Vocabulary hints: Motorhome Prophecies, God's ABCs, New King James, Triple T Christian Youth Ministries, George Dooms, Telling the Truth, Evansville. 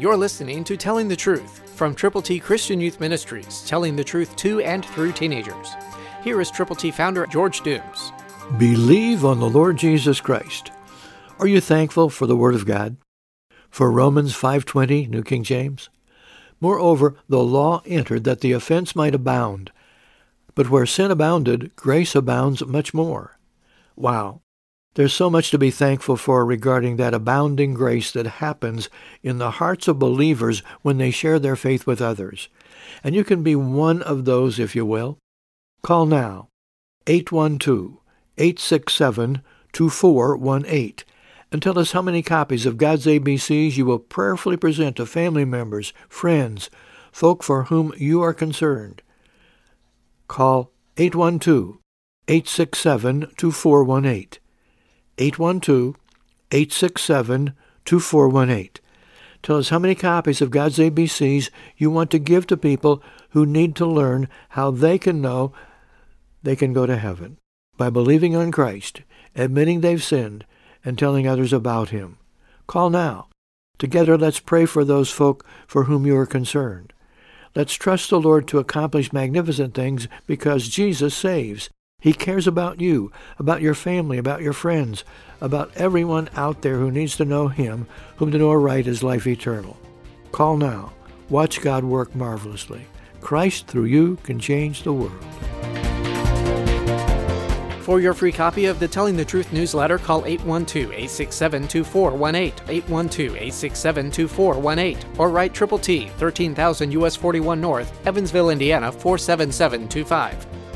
You're listening to Telling the Truth from Triple T Christian Youth Ministries, telling the truth to and through teenagers. Here is Triple T founder George Dooms. Believe on the Lord Jesus Christ. Are you thankful for the Word of God? For Romans 5:20, New King James? Moreover, the law entered that the offense might abound. But where sin abounded, grace abounds much more. Wow. There's so much to be thankful for regarding that abounding grace that happens in the hearts of believers when they share their faith with others. And you can be one of those, if you will. Call now, 812-867-2418, and tell us how many copies of God's ABCs you will prayerfully present to family members, friends, folk for whom you are concerned. Call 812-867-2418. 812-867-2418. Tell us how many copies of God's ABCs you want to give to people who need to learn how they can know they can go to heaven by believing on Christ, admitting they've sinned, and telling others about Him. Call now. Together, let's pray for those folk for whom you are concerned. Let's trust the Lord to accomplish magnificent things because Jesus saves. He cares about you, about your family, about your friends, about everyone out there who needs to know Him, whom to know aright is life eternal. Call now. Watch God work marvelously. Christ through you can change the world. For your free copy of the Telling the Truth newsletter, call 812-867-2418, 812-867-2418, or write Triple T, 13,000 U.S. 41 North, Evansville, Indiana, 47725.